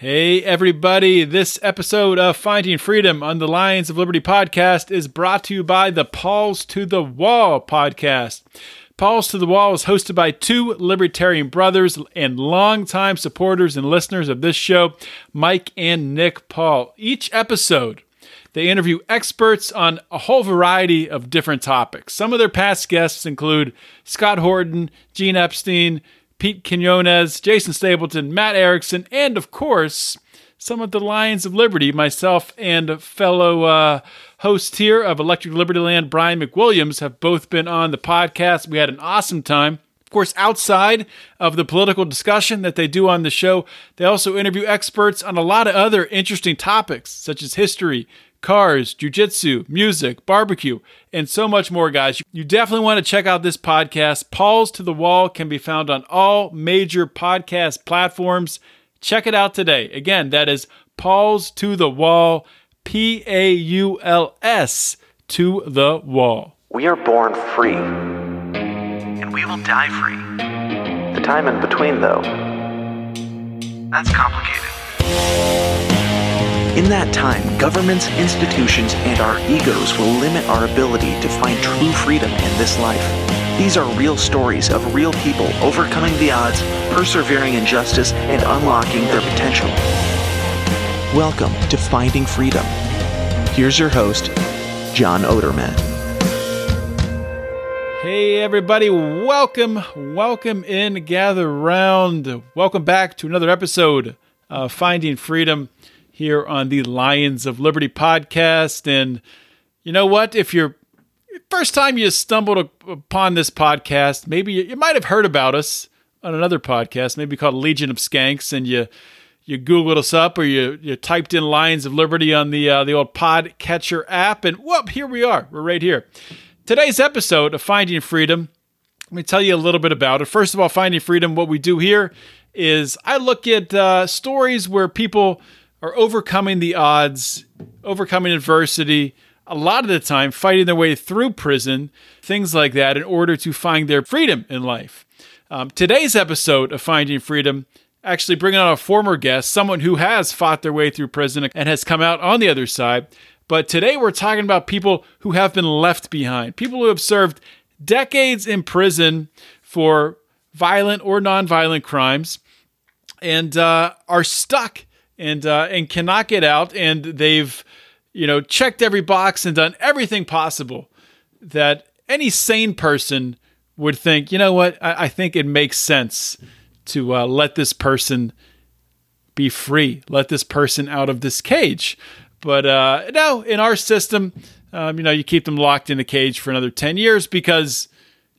Hey everybody, this episode of Finding Freedom on the Lions of Liberty podcast is brought to you by the Paul's to the Wall podcast. Paul's to the Wall is hosted by two libertarian brothers and longtime supporters and listeners of this show, Mike and Nick Paul. Each episode, they interview experts on a whole variety of different topics. Some of their past guests include Scott Horton, Gene Epstein, Pete Quinones, Jason Stapleton, Matt Erickson, and of course, some of the Lions of Liberty, myself and fellow host here of Electric Liberty Land, Brian McWilliams, have both been on the podcast. We had an awesome time. Of course, outside of the political discussion that they do on the show, they also interview experts on a lot of other interesting topics, such as history, cars, jiu-jitsu, music, barbecue, and so much more, guys. You definitely want to check out this podcast. Paul's to the Wall can be found on all major podcast platforms. Check it out today. Again, that is Paul's to the Wall, P-A-U-L-S, to the wall. We are born free, and we will die free. The time in between, though, that's complicated. In that time, governments, institutions, and our egos will limit our ability to find true freedom in this life. These are real stories of real people overcoming the odds, persevering in justice, and unlocking their potential. Welcome to Finding Freedom. Here's your host, John Odermatt. Hey everybody, welcome in, gather round. Welcome back to another episode of Finding Freedom here on the Lions of Liberty podcast. And you know what? If you're first time you stumbled upon this podcast, maybe you might have heard about us on another podcast, maybe called Legion of Skanks, and you Googled us up, or you typed in Lions of Liberty on the old podcatcher app, and whoop, here we are. We're right here. Today's episode of Finding Freedom, let me tell you a little bit about it. First of all, Finding Freedom, what we do here is I look at stories where people are overcoming the odds, overcoming adversity, a lot of the time fighting their way through prison, things like that, in order to find their freedom in life. Today's episode of Finding Freedom, actually bringing on a former guest, someone who has fought their way through prison and has come out on the other side. But today we're talking about people who have been left behind, people who have served decades in prison for violent or nonviolent crimes and are stuck and cannot get out, and they've, checked every box and done everything possible that any sane person would think, you know what, I think it makes sense to let this person be free, let this person out of this cage. But no, in our system, you keep them locked in a cage for another 10 years because,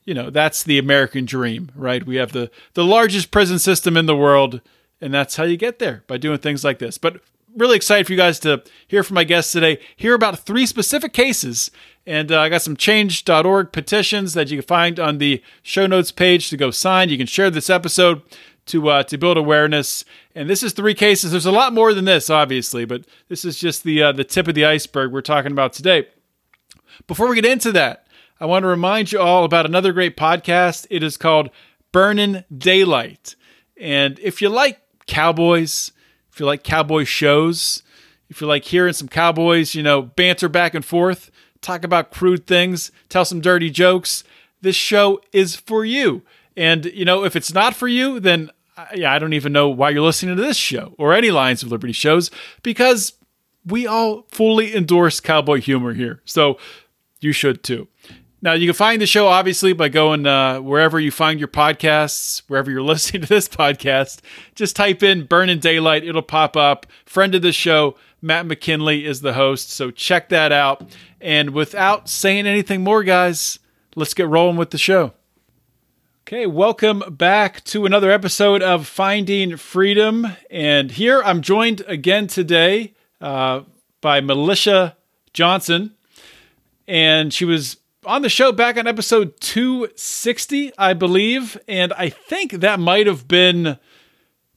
that's the American dream, right? We have the largest prison system in the world. And that's how you get there, by doing things like this. But really excited for you guys to hear from my guests today, hear about three specific cases. And I got some Change.org petitions that you can find on the show notes page to go sign. You can share this episode to build awareness. And this is three cases. There's a lot more than this, obviously, but this is just the tip of the iceberg we're talking about today. Before we get into that, I want to remind you all about another great podcast. It is called Burning Daylight. And if you like cowboys, if you like cowboy shows, if you like hearing some cowboys, banter back and forth, talk about crude things, tell some dirty jokes, this show is for you. And, if it's not for you, then I don't even know why you're listening to this show or any Lions of Liberty shows, because we all fully endorse cowboy humor here. So you should too. Now, you can find the show, obviously, by going wherever you find your podcasts, wherever you're listening to this podcast. Just type in Burning Daylight. It'll pop up. Friend of the show, Matt McKinley, is the host, so check that out. And without saying anything more, guys, let's get rolling with the show. Okay, welcome back to another episode of Finding Freedom. And here I'm joined again today by Melisha Johnson. And she was on the show back on episode 260, I believe, and I think that might have been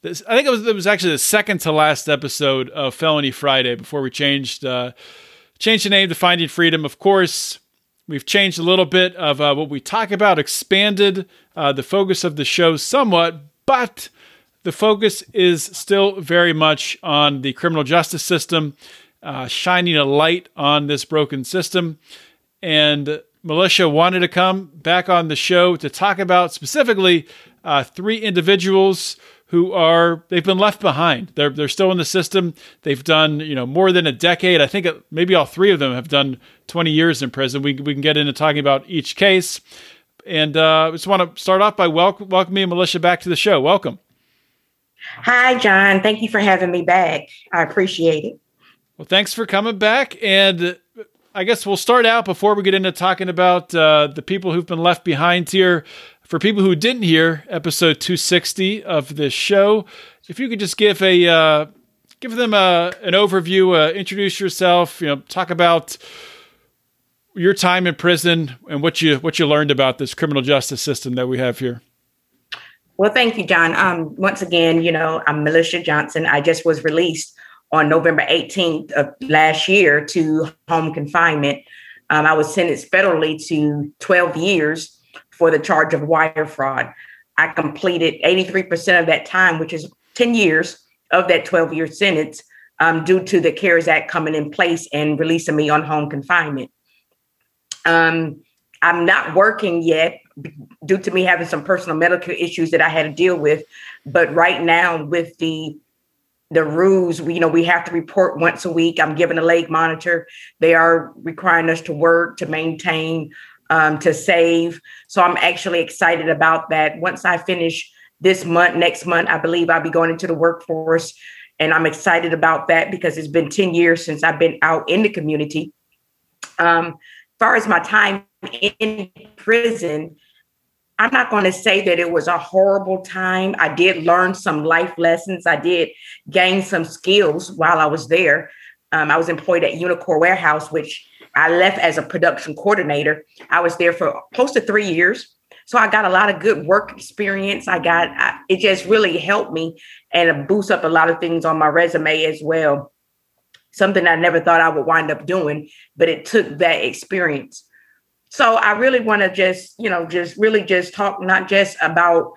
this. I think it was actually the second to last episode of Felony Friday before we changed the name to Finding Freedom. Of course, we've changed a little bit of what we talk about, expanded the focus of the show somewhat, but The focus is still very much on the criminal justice system, shining a light on this broken system. And Melisha wanted to come back on the show to talk about specifically three individuals who are, they've been left behind. They're still in the system. They've done, more than a decade. I think maybe all three of them have done 20 years in prison. We can get into talking about each case. And I just want to start off by welcoming Melisha back to the show. Welcome. Hi, John. Thank you for having me back. I appreciate it. Well, thanks for coming back. And I guess we'll start out before we get into talking about the people who've been left behind here. For people who didn't hear episode 260 of this show, if you could just give an overview, introduce yourself, talk about your time in prison and what you learned about this criminal justice system that we have here. Well, thank you, John. Once again, I'm Melisha Johnson. I just was released on November 18th of last year to home confinement. I was sentenced federally to 12 years for the charge of wire fraud. I completed 83% of that time, which is 10 years of that 12-year sentence, due to the CARES Act coming in place and releasing me on home confinement. I'm not working yet due to me having some personal medical issues that I had to deal with. But right now with the rules, we have to report once a week. I'm given a leg monitor. They are requiring us to work, to maintain, to save. So I'm actually excited about that. Once I finish this month, next month, I believe I'll be going into the workforce. And I'm excited about that because it's been 10 years since I've been out in the community. As far as my time in prison, I'm not going to say that it was a horrible time. I did learn some life lessons. I did gain some skills while I was there. I was employed at Unicor warehouse, which I left as a production coordinator. I was there for close to 3 years. So I got a lot of good work experience. It just really helped me and boost up a lot of things on my resume as well. Something I never thought I would wind up doing, but it took that experience. So I really want to just talk, not just about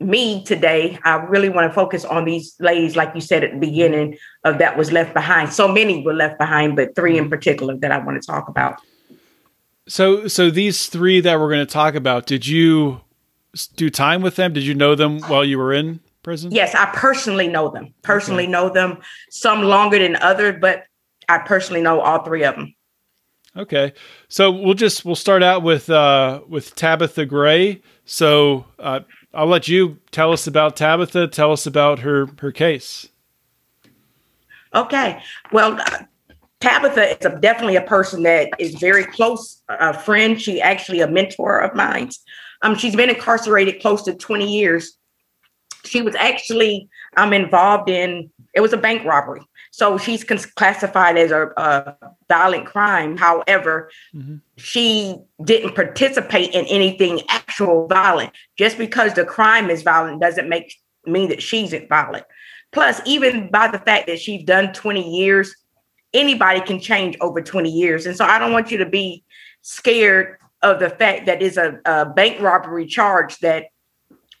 me today. I really want to focus on these ladies, like you said at the beginning, of that was left behind. So many were left behind, but three in particular that I want to talk about. So these three that we're going to talk about, did you do time with them? Did you know them while you were in prison? Yes, I personally know them. Okay. Know them, some longer than others, but I personally know all three of them. Okay, so we'll start out with Tabitha Gray. So I'll let you tell us about Tabitha. Tell us about her case. Okay, well, Tabitha is definitely a person that is very close, a friend. She actually a mentor of mine. She's been incarcerated close to 20 years. She was actually involved in, it was a bank robbery. So she's classified as a violent crime. However, she didn't participate in anything actual violent. Just because the crime is violent doesn't mean that she's violent. Plus, even by the fact that she's done 20 years, anybody can change over 20 years. And so I don't want you to be scared of the fact that it's a bank robbery charge that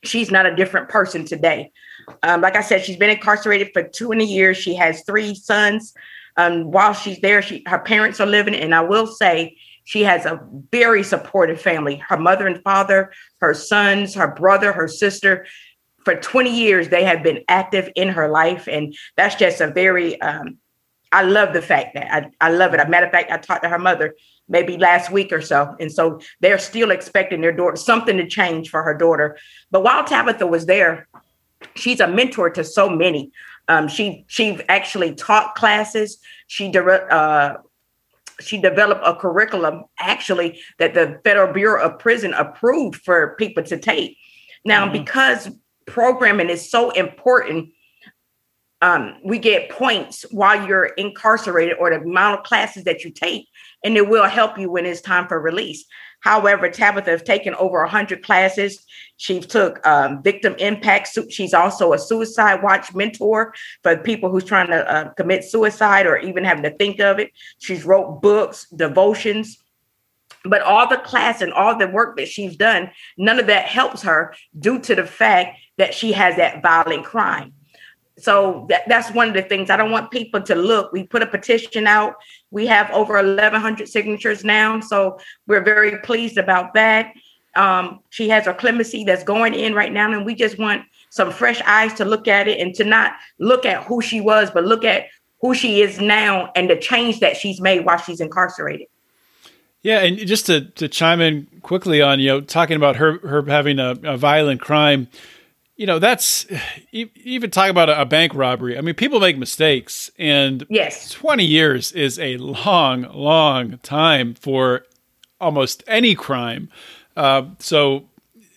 she's not a different person today. Like I said, she's been incarcerated for 20 years. She has three sons. While she's there, her parents are living. And I will say she has a very supportive family. Her mother and father, her sons, her brother, her sister. For 20 years, they have been active in her life. And that's just a very, I love the fact that I love it. As a matter of fact, I talked to her mother maybe last week or so. And so they're still expecting their daughter, something to change for her daughter. But while Tabitha was there, she's a mentor to so many. She actually taught classes. She developed a curriculum actually that the Federal Bureau of Prison approved for people to take. Now, because programming is so important, we get points while you're incarcerated or the amount of classes that you take, and it will help you when it's time for release. However, Tabitha has taken over 100 classes. She took victim impact. She's also a suicide watch mentor for people who's trying to commit suicide or even having to think of it. She's wrote books, devotions. But all the class and all the work that she's done, none of that helps her due to the fact that she has that violent crime. So that's one of the things. I don't want people to look. We put a petition out. We have over 1,100 signatures now. So we're very pleased about that. She has her clemency that's going in right now. And we just want some fresh eyes to look at it and to not look at who she was, but look at who she is now and the change that she's made while she's incarcerated. Yeah. And just to chime in quickly on, you know, talking about her having a violent crime, you know, that's even talk about a bank robbery. I mean, people make mistakes, and yes, 20 years is a long, long time for almost any crime. Yeah,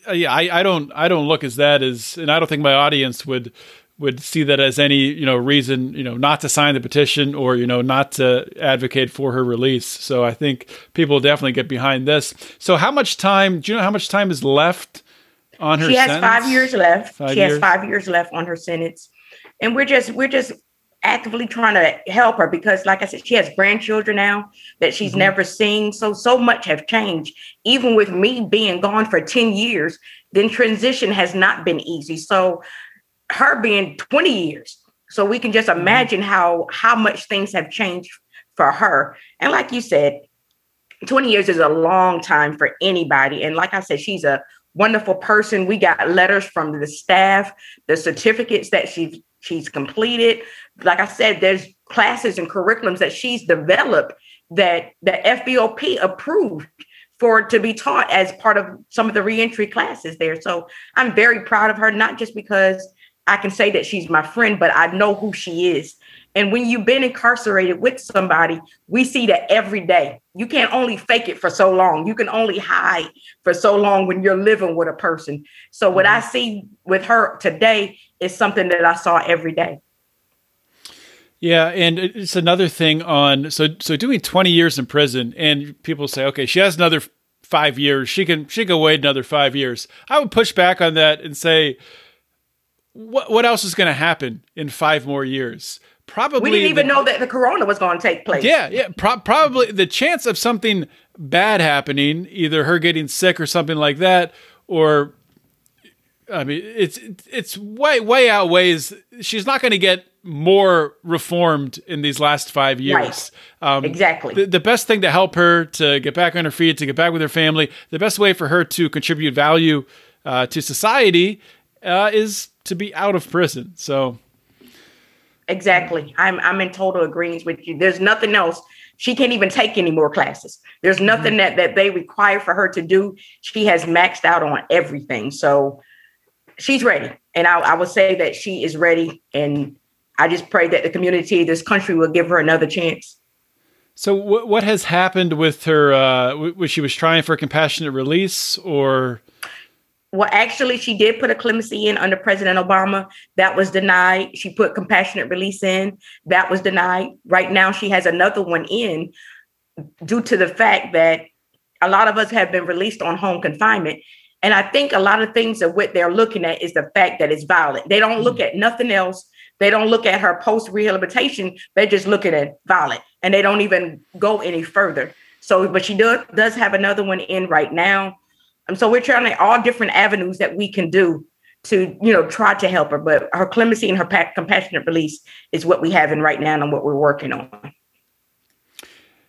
I don't look as that as, and I don't think my audience would see that as any, you know, reason, you know, not to sign the petition or, you know, not to advocate for her release. So I think people will definitely get behind this. So how much time, do you know how much time is left on her sentence? She has 5 years left. She has 5 years left on her sentence. And we're just actively trying to help her because, like I said, she has grandchildren now that she's mm-hmm. never seen. So much have changed. Even with me being gone for 10 years, then transition has not been easy. So her being 20 years. So we can just imagine how much things have changed for her. And like you said, 20 years is a long time for anybody. And like I said, she's a wonderful person. We got letters from the staff, the certificates that she's completed. Like I said, there's classes and curriculums that she's developed that the FBOP approved for to be taught as part of some of the reentry classes there. So I'm very proud of her, not just because I can say that she's my friend, but I know who she is. And when you've been incarcerated with somebody, we see that every day. You can't only fake it for so long. You can only hide for so long when you're living with a person. So what I see with her today is something that I saw every day. Yeah. And it's another thing on, so doing 20 years in prison, and people say, okay, she has another 5 years. She can wait another 5 years. I would push back on that and say, what else is going to happen in 5 more years? Probably we didn't even know that the corona was going to take place. Yeah. Probably the chance of something bad happening, either her getting sick or something like that, or I mean, it's way outweighs. She's not going to get more reformed in these last 5 years. Right. Exactly. The best thing to help her to get back on her feet, to get back with her family, the best way for her to contribute value to society is to be out of prison. So. Exactly. I'm in total agreement with you. There's nothing else. She can't even take any more classes. There's nothing mm-hmm. that they require for her to do. She has maxed out on everything. So she's ready. And I would say that she is ready. And I just pray that the community, this country, will give her another chance. So what has happened with her? When she was trying for a compassionate release or... Well, actually, she did put a clemency in under President Obama. That was denied. She put compassionate release in. That was denied. Right now, she has another one in due to the fact that a lot of us have been released on home confinement. And I think a lot of things of what they're looking at is the fact that it's violent. They don't look at nothing else. They don't look at her post-rehabilitation. They're just looking at violent, and they don't even go any further. So, but she does have another one in right now. And so we're trying all different avenues that we can do to, you know, try to help her. But her clemency and her compassionate release is what we have in right now and what we're working on.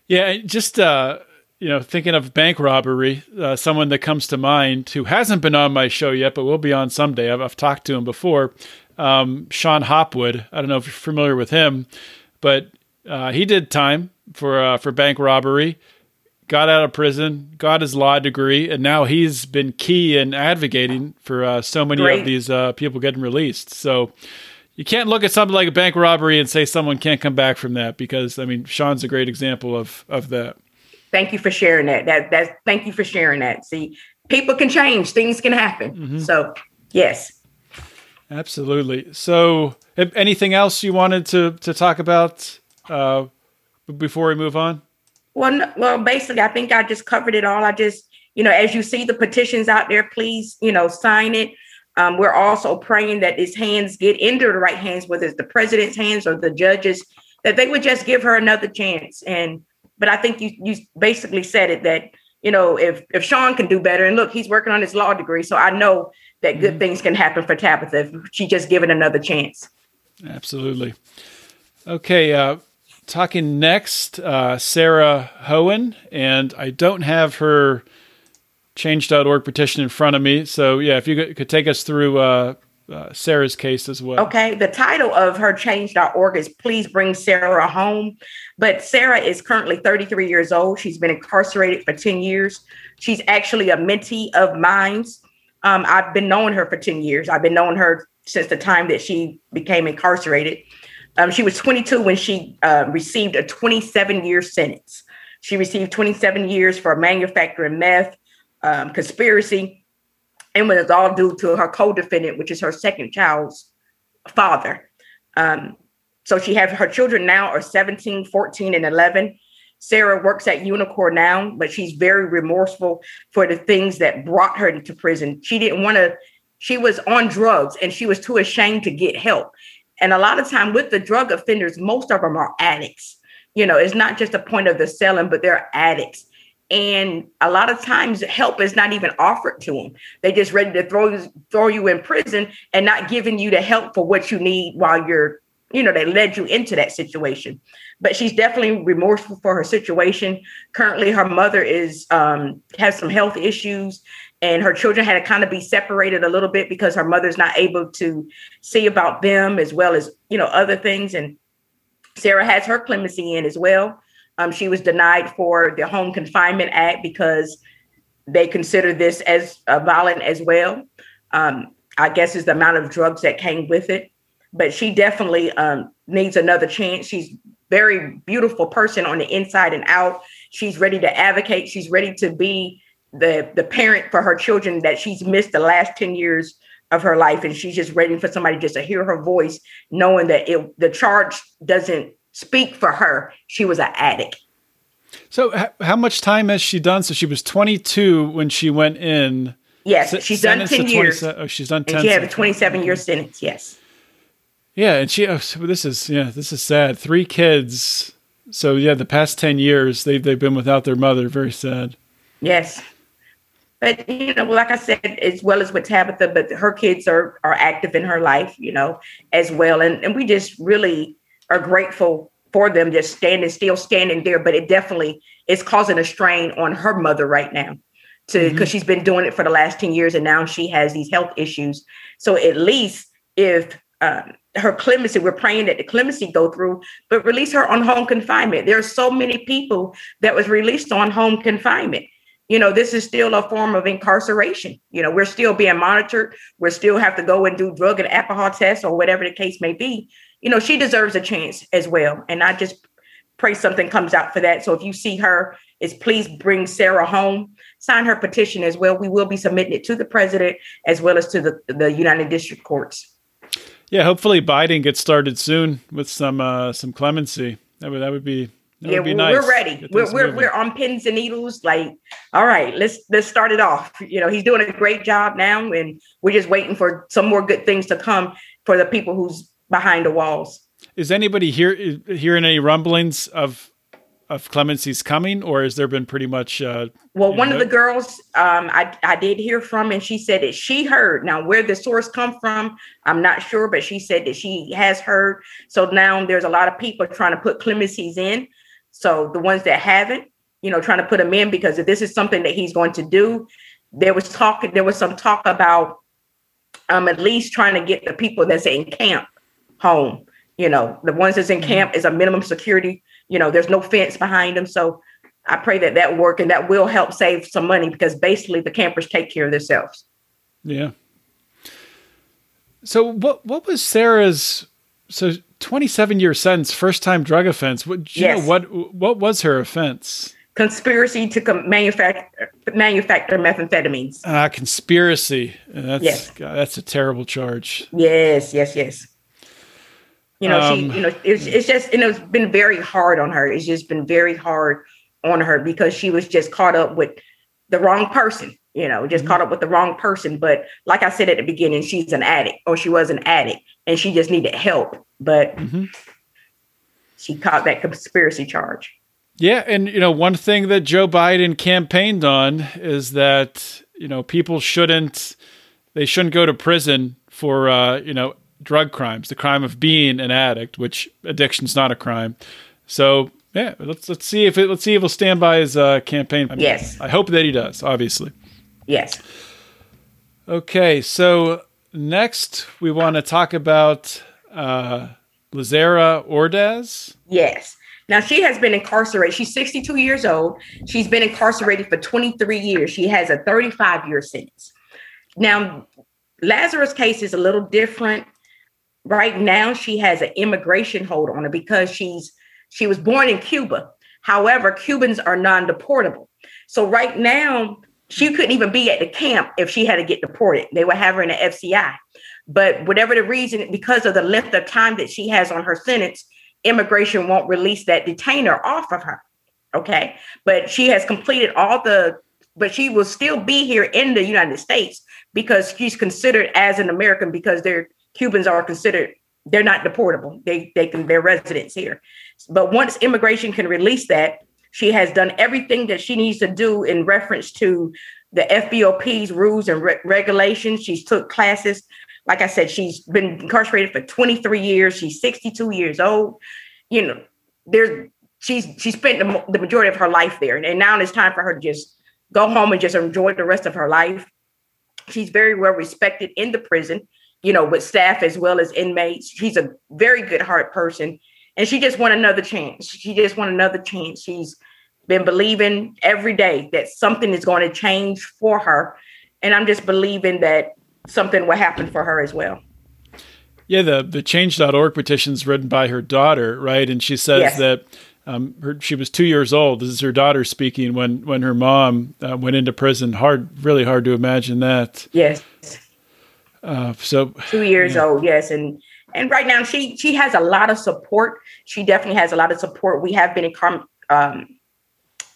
Yeah, just, you know, thinking of bank robbery, someone that comes to mind who hasn't been on my show yet, but will be on someday. I've talked to him before. Sean Hopwood. I don't know if you're familiar with him, but he did time for bank robbery. Got out of prison, got his law degree, and now he's been key in advocating for so many of these people getting released. So you can't look at something like a bank robbery and say someone can't come back from that because, I mean, Sean's a great example of that. Thank you for sharing that. Thank you for sharing that. See, people can change. Things can happen. Mm-hmm. So, yes. Absolutely. So if anything else you wanted to talk about before we move on? Well, basically, I think I just covered it all. I just, you know, as you see the petitions out there, please, you know, sign it. We're also praying that his hands get into the right hands, whether it's the president's hands or the judges, that they would just give her another chance. But I think you basically said it, that you know, if Sean can do better, and look, he's working on his law degree, so I know that good things can happen for Tabitha if she just given another chance. Absolutely. Okay. Talking next, Sara Hohen, and I don't have her Change.org petition in front of me. So yeah, if you could take us through Sarah's case as well. Okay. The title of her Change.org is Please Bring Sara Home. But Sara is currently 33 years old. She's been incarcerated for 10 years. She's actually a mentee of mine's. I've been knowing her for 10 years. I've been knowing her since the time that she became incarcerated. She was 22 when she received a 27-year sentence. She received 27 years for manufacturing meth, conspiracy, and was all due to her co-defendant, which is her second child's father. So she has her children now are 17, 14, and 11. Sara works at Unicor now, but she's very remorseful for the things that brought her into prison. She didn't want to, she was on drugs and she was too ashamed to get help. And a lot of time with the drug offenders, most of them are addicts. You know, it's not just a point of the selling, but they're addicts. And a lot of times help is not even offered to them. They just ready to throw you in prison and not giving you the help for what you need while you're, you know, they led you into that situation. But she's definitely remorseful for her situation. Currently, her mother is has some health issues, and her children had to kind of be separated a little bit because her mother's not able to see about them as well as, you know, other things. And Sara has her clemency in as well. She was denied for the Home Confinement Act because they consider this as violent as well. I guess is the amount of drugs that came with it. But she definitely needs another chance. She's very beautiful person on the inside and out. She's ready to advocate. She's ready to be the parent for her children that she's missed the last 10 years of her life. And she's just ready for somebody just to hear her voice, knowing that the charge doesn't speak for her. She was an addict. So how much time has she done? So she was 22 when she went in. Yes, she's done 10 years. She's done 10 years. She had a 27-year sentence, yes. Yeah, and she, this is sad. 3 kids. So yeah, the past 10 years, they've been without their mother. Very sad. Yes. But, you know, like I said, as well as with Tabitha, but her kids are active in her life, you know, as well. And we just really are grateful for them just standing there. But it definitely is causing a strain on her mother right now because she's been doing it for the last 10 years. And now she has these health issues. So at least if her clemency, we're praying that the clemency go through, but release her on home confinement. There are so many people that was released on home confinement. You know, this is still a form of incarceration. You know, we're still being monitored. We still have to go and do drug and alcohol tests or whatever the case may be. You know, she deserves a chance as well. And I just pray something comes out for that. So if you see her, it's please bring Sara home. Sign her petition as well. We will be submitting it to the president as well as to the United District Courts. Yeah, hopefully Biden gets started soon with some clemency. That would be nice. We're ready. We're on pins and needles. Like, all right, let's start it off. You know, he's doing a great job now, and we're just waiting for some more good things to come for the people who's behind the walls. Is anybody hearing any rumblings of clemency's coming, or has there been pretty much? One of the girls I did hear from, and she said that she heard. Now, where the source come from, I'm not sure, but she said that she has heard. So now there's a lot of people trying to put clemencies in. So the ones that haven't, you know, trying to put them in, because if this is something that he's going to do, there was some talk about at least trying to get the people that's in camp home. You know, the ones that's in camp is a minimum security. You know, there's no fence behind them. So I pray that work, and that will help save some money, because basically the campers take care of themselves. Yeah. So what was Sara's 27-year sentence, first-time drug offense? Do you know what was her offense? Conspiracy to manufacture methamphetamines. Conspiracy. God, that's a terrible charge. Yes. You know, it's just, you know, it's been very hard on her. It's just been very hard on her because she was just caught up with the wrong person, you know, But like I said at the beginning, she was an addict, and she just needed help. But she caught that conspiracy charge. Yeah. And, you know, one thing that Joe Biden campaigned on is that, you know, people shouldn't, they shouldn't go to prison for, you know, drug crimes, the crime of being an addict, which addiction's not a crime. So yeah, let's see if he'll stand by his campaign. I mean, yes. I hope that he does, obviously. Yes. Okay. So next we want to talk about Lazara Ordaz. Yes. Now, she has been incarcerated. She's 62 years old. She's been incarcerated for 23 years. She has a 35-year sentence. Now, Lazara's case is a little different. Right now, she has an immigration hold on her because she was born in Cuba. However, Cubans are non-deportable. So right now, she couldn't even be at the camp if she had to get deported. They would have her in the FCI. But whatever the reason, because of the length of time that she has on her sentence, immigration won't release that detainer off of her. Okay. But she has completed but she will still be here in the United States because she's considered as an American because Cubans are considered, they're not deportable. They're residents here. But once immigration can release that, she has done everything that she needs to do in reference to the FBOP's rules and regulations. She's took classes. Like I said, she's been incarcerated for 23 years. She's 62 years old. You know, she spent the majority of her life there. And now it's time for her to just go home and just enjoy the rest of her life. She's very well respected in the prison, you know, with staff as well as inmates. She's a very good heart person. And she just wants another chance. She's been believing every day that something is going to change for her. And I'm just believing that something will happen for her as well. Yeah, the Change.org petition is written by her daughter, right? And she says that she was 2 years old. This is her daughter speaking when her mom went into prison. Really hard to imagine that. Yes. So 2 years old, yes. And right now she has a lot of support. She definitely has a lot of support. We have been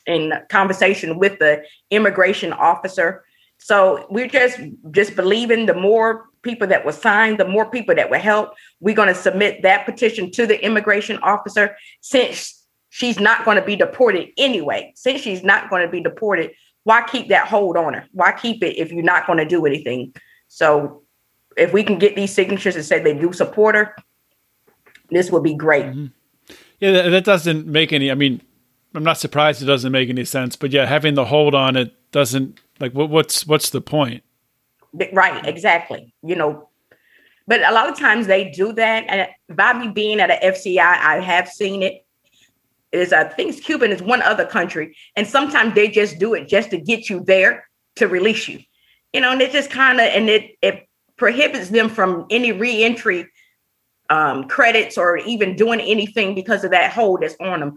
in conversation with the immigration officer. So we're just believing the more people that will sign, the more people that will help. We're going to submit that petition to the immigration officer since she's not going to be deported anyway. Since she's not going to be deported, why keep that hold on her? Why keep it if you're not going to do anything? So if we can get these signatures and say they do support her, this will be great. Mm-hmm. Yeah, that doesn't make any, I mean, I'm not surprised it doesn't make any sense, but yeah, having the hold on it doesn't, like, what's the point? Right, exactly. You know, but a lot of times they do that. And by me being at an FCI, I have seen it. I think Cuban is one other country. And sometimes they just do it just to get you there to release you. You know, and it just kind of, and it prohibits them from any reentry credits or even doing anything because of that hold that's on them.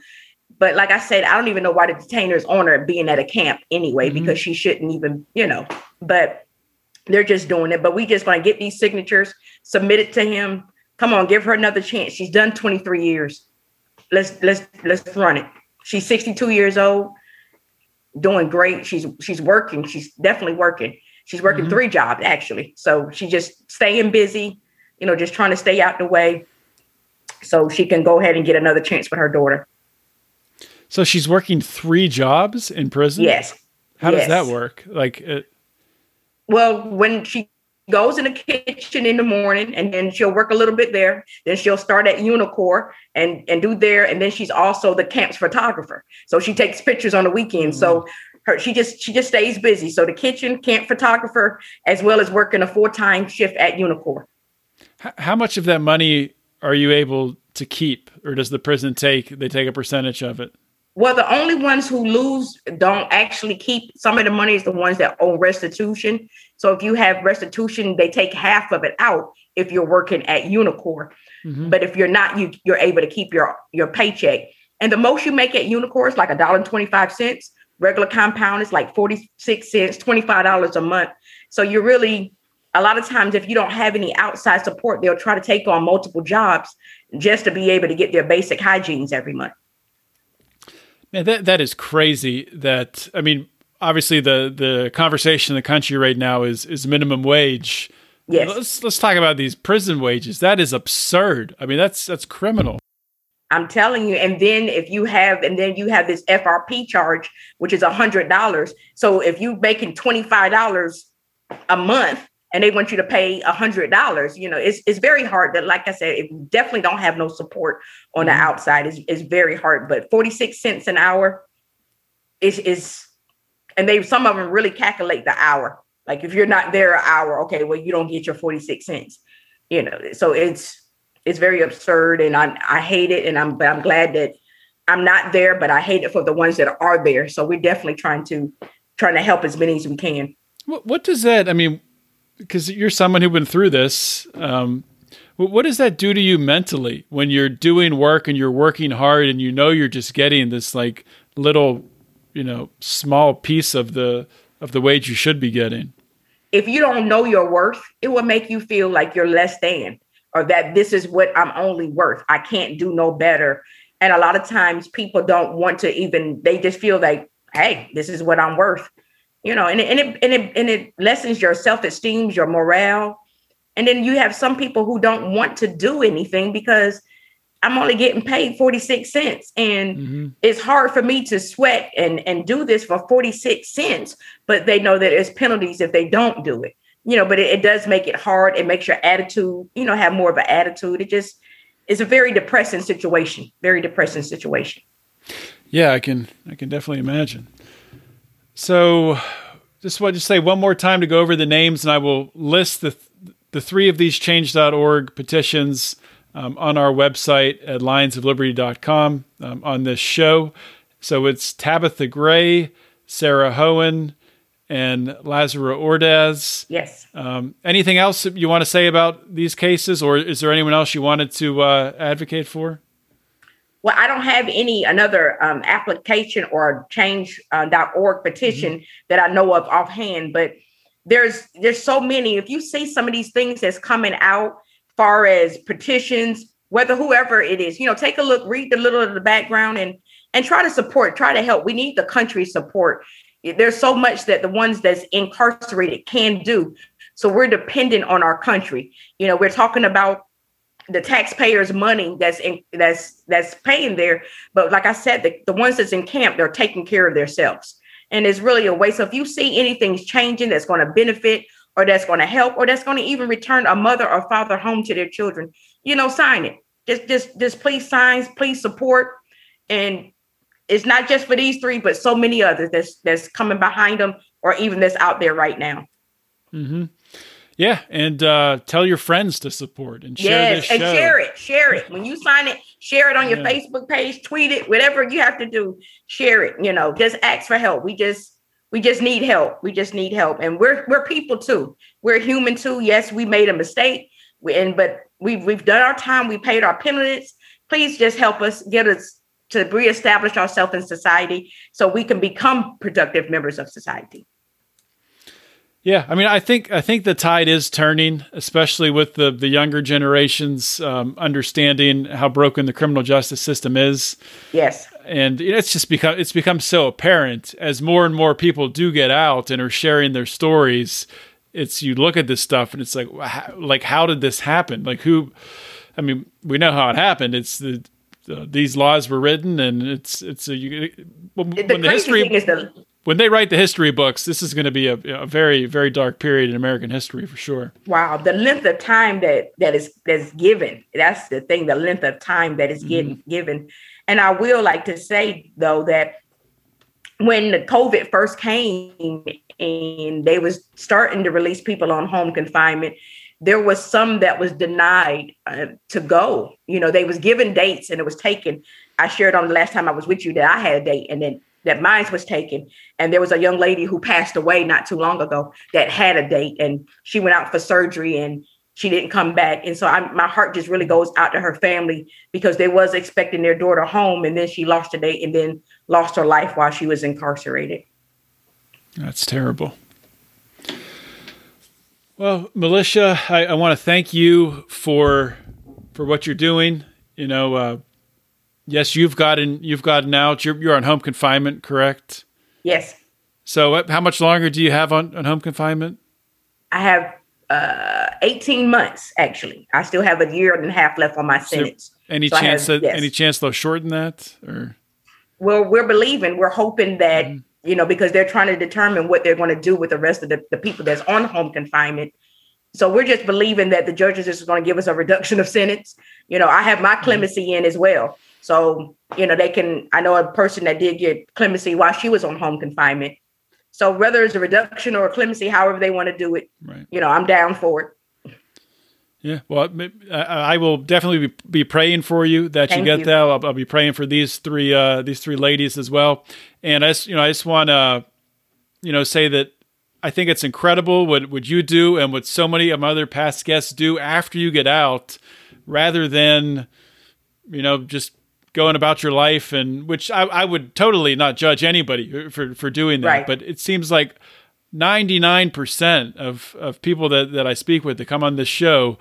But like I said, I don't even know why the detainer is on her being at a camp anyway, because she shouldn't even, you know, but they're just doing it. But we just going to get these signatures, submit it to him. Come on, give her another chance. She's done 23 years. Let's run it. She's 62 years old, doing great. She's working. She's definitely working. She's working 3 jobs, actually. So she's just staying busy, you know, just trying to stay out the way so she can go ahead and get another chance with her daughter. So she's working 3 jobs in prison? Yes. How does that work? Like, well, when she goes in the kitchen in the morning and then she'll work a little bit there, then she'll start at Unicor and do there. And then she's also the camp's photographer. So she takes pictures on the weekends. Mm-hmm. So she just stays busy. So the kitchen, camp photographer, as well as working a full-time shift at Unicor. How much of that money are you able to keep, or does the prison take a percentage of it? Well, the only ones who lose don't actually keep. Some of the money is the ones that owe restitution. So if you have restitution, they take half of it out if you're working at Unicor. Mm-hmm. But if you're not, you're able to keep your paycheck. And the most you make at Unicor is like $1.25. Regular compound is like 46 cents, $25 a month. So you're really, a lot of times if you don't have any outside support, they'll try to take on multiple jobs just to be able to get their basic hygienes every month. Man, that is crazy. That, I mean, obviously the conversation in the country right now is minimum wage. Yes. Let's talk about these prison wages. That is absurd. I mean, that's criminal. I'm telling you. And then you have this FRP charge, which is $100. So if you're making $25 a month and they want you to pay $100, you know, it's very hard. That, like I said, if you definitely don't have no support on the outside, it's very hard. But 46 cents an hour is, and some of them really calculate the hour. Like if you're not there an hour, okay, well, you don't get your 46 cents, you know? So it's very absurd, and I hate it. And I'm glad that I'm not there, but I hate it for the ones that are there. So we're definitely trying to help as many as we can. What does that, I mean, because you're someone who's been through this, what does that do to you mentally when you're doing work and you're working hard and you know you're just getting this like little, you know, small piece of the wage you should be getting? If you don't know your worth, it will make you feel like you're less than, or that this is what I'm only worth. I can't do no better. And a lot of times people don't want to even, they just feel like, hey, this is what I'm worth, you know, and it lessens your self-esteem, your morale. And then you have some people who don't want to do anything because I'm only getting paid 46 cents. And it's hard for me to sweat and do this for 46 cents, but they know that there's penalties if they don't do it. You know, but it does make it hard. It makes your attitude, you know, have more of an attitude. It just is a very depressing situation, very depressing situation. Yeah, I can definitely imagine. So just want to say one more time to go over the names, and I will list the three of these Change.org petitions on our website at lionsofliberty.com on this show. So it's Tabitha Gray, Sara Hohen, and Lazara Ordaz. Yes. Anything else you want to say about these cases, or is there anyone else you wanted to advocate for? Well, I don't have another application or change.org petition that I know of offhand, but there's so many. If you see some of these things that's coming out, far as petitions, whether whoever it is, you know, take a look, read the little of the background, and try to support, try to help. We need the country's support. There's so much that the ones that's incarcerated can do. So we're dependent on our country. You know, we're talking about the taxpayers' money that's paying there. But like I said, the ones that's in camp, they're taking care of themselves. And it's really a waste. So if you see anything's changing that's going to benefit, or that's going to help, or that's going to even return a mother or father home to their children, you know, sign it. Just please sign, please support. And it's not just for these three, but so many others that's coming behind them, or even that's out there right now. Mm-hmm. Yeah. And tell your friends to support and share this show. And share it. When you sign it, share it on your Facebook page, tweet it, whatever you have to do, share it. You know, just ask for help. We just need help. We just need help. And we're people too. We're human too. Yes, we made a mistake. But we've done our time. We paid our penalties. Please just help us, get us to reestablish ourselves in society so we can become productive members of society. Yeah. I mean, I think the tide is turning, especially with the younger generations understanding how broken the criminal justice system is. Yes. And it's become so apparent as more and more people do get out and are sharing their stories. It's, you look at this stuff and it's like, how did this happen? Like we know how it happened. It's these laws were written, and when they write the history books, this is going to be a very, very dark period in American history for sure. Wow. The length of time that's given. That's the thing, the length of time that is given. And I will like to say, though, that when the COVID first came and they was starting to release people on home confinement, there was some that was denied to go. You know, they was given dates and it was taken. I shared on the last time I was with you that I had a date and then that mine was taken. And there was a young lady who passed away not too long ago that had a date, and she went out for surgery and she didn't come back. And so my heart just really goes out to her family, because they was expecting their daughter home, and then she lost a date and then lost her life while she was incarcerated. That's terrible. Well, Melisha, I want to thank you for what you're doing. You know, yes, you've gotten out. You're on home confinement, correct? Yes. So, how much longer do you have on home confinement? I have 18 months, actually. I still have a year and a half left on my sentence. Any chance they'll shorten that? Or? Well, we're hoping that, mm-hmm. Because they're trying to determine what they're going to do with the rest of the people that's on home confinement. So we're just believing that the judges is going to give us a reduction of sentence. I have my clemency in as well. So, I know a person that did get clemency while she was on home confinement. So whether it's a reduction or a clemency, however they want to do it, right. I'm down for it. Yeah, well, I will definitely be praying for you that you get that. I'll be praying for these three ladies as well. And I just want to, say that I think it's incredible what you do and what so many of my other past guests do after you get out, rather than, just going about your life, and which I would totally not judge anybody for doing that. Right. But it seems like 99% of people that I speak with that come on this show,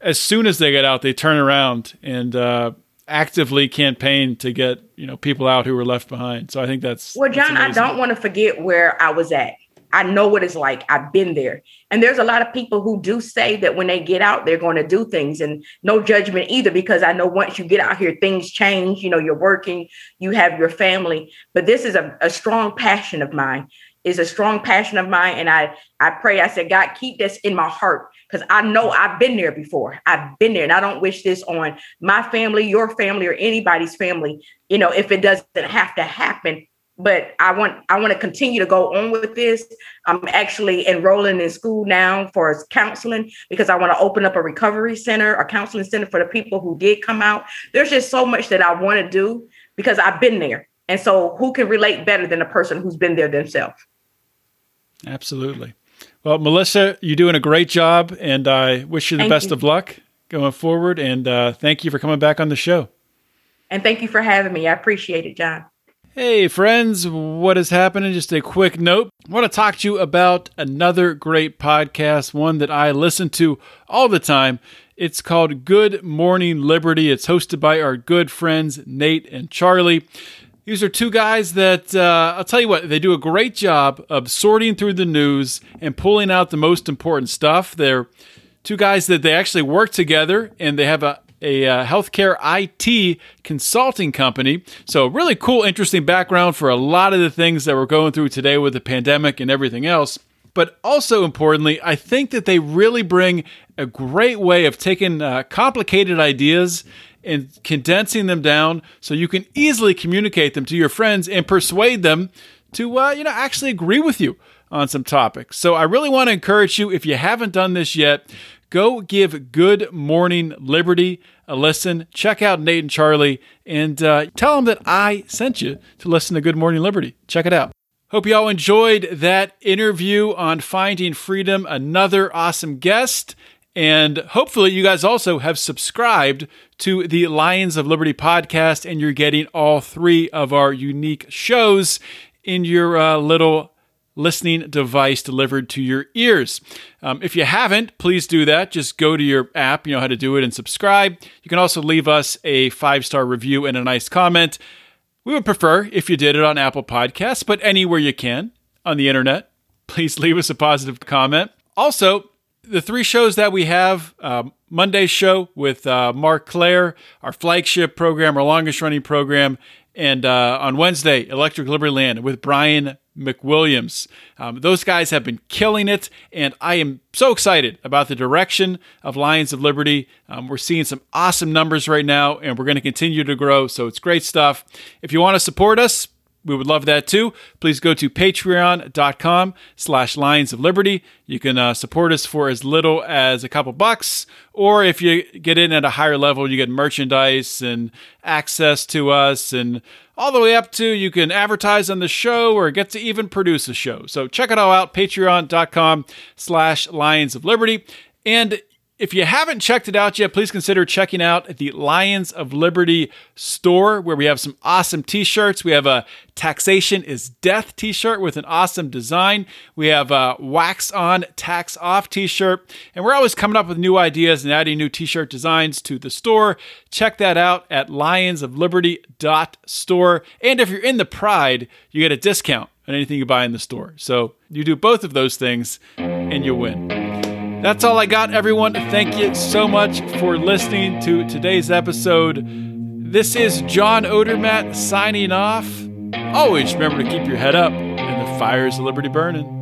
as soon as they get out, they turn around and actively campaign to get people out who were left behind. So I think that's John, I don't want to forget where I was at. I know what it's like. I've been there. And there's a lot of people who do say that when they get out, they're going to do things, and no judgment either, because I know once you get out here, things change. You're working, you have your family, but this is a strong passion of mine. And I pray, I said, God, keep this in my heart, because I know I've been there before. I've been there, and I don't wish this on my family, your family, or anybody's family, if it doesn't have to happen. But I want to continue to go on with this. I'm actually enrolling in school now for counseling, because I want to open up a recovery center, a counseling center for the people who did come out. There's just so much that I want to do because I've been there. And so who can relate better than a person who's been there themselves? Absolutely. Well, Melisha, you're doing a great job, and I wish you the best of luck going forward. And thank you for coming back on the show. And thank you for having me. I appreciate it, John. Hey, friends, what is happening? Just a quick note. I want to talk to you about another great podcast, one that I listen to all the time. It's called Good Morning Liberty. It's hosted by our good friends, Nate and Charlie. These are two guys that, I'll tell you what, they do a great job of sorting through the news and pulling out the most important stuff. They're two guys that they actually work together, and they have a healthcare IT consulting company. So really cool, interesting background for a lot of the things that we're going through today with the pandemic and everything else. But also importantly, I think that they really bring a great way of taking complicated ideas and condensing them down so you can easily communicate them to your friends and persuade them to actually agree with you on some topics. So I really want to encourage you, if you haven't done this yet, go give Good Morning Liberty a listen. Check out Nate and Charlie, and tell them that I sent you to listen to Good Morning Liberty. Check it out. Hope you all enjoyed that interview on Finding Freedom, another awesome guest. And hopefully you guys also have subscribed to the Lions of Liberty podcast, and you're getting all three of our unique shows in your little listening device delivered to your ears. If you haven't, please do that. Just go to your app, you know how to do it, and subscribe. You can also leave us a 5-star review and a nice comment. We would prefer if you did it on Apple Podcasts, but anywhere you can on the internet, please leave us a positive comment. Also, the three shows that we have, Monday's show with Mark Clare, our flagship program, our longest running program, and on Wednesday, Electric Liberty Land with Brian McWilliams. Those guys have been killing it, and I am so excited about the direction of Lions of Liberty. We're seeing some awesome numbers right now, and we're going to continue to grow, so it's great stuff. If you want to support us, we would love that too. Please go to patreon.com/Lions of Liberty. You can support us for as little as a couple bucks, or if you get in at a higher level, you get merchandise and access to us, and all the way up to you can advertise on the show or get to even produce a show. So check it all out, patreon.com/Lions of Liberty. And if you haven't checked it out yet, please consider checking out the Lions of Liberty store, where we have some awesome t-shirts. We have a Taxation is Death t-shirt with an awesome design. We have a Wax On, Tax Off t-shirt. And we're always coming up with new ideas and adding new t-shirt designs to the store. Check that out at lionsofliberty.store. And if you're in the Pride, you get a discount on anything you buy in the store. So you do both of those things and you win. That's all I got, everyone. Thank you so much for listening to today's episode. This is John Odermatt signing off. Always remember to keep your head up and the fires of liberty burning.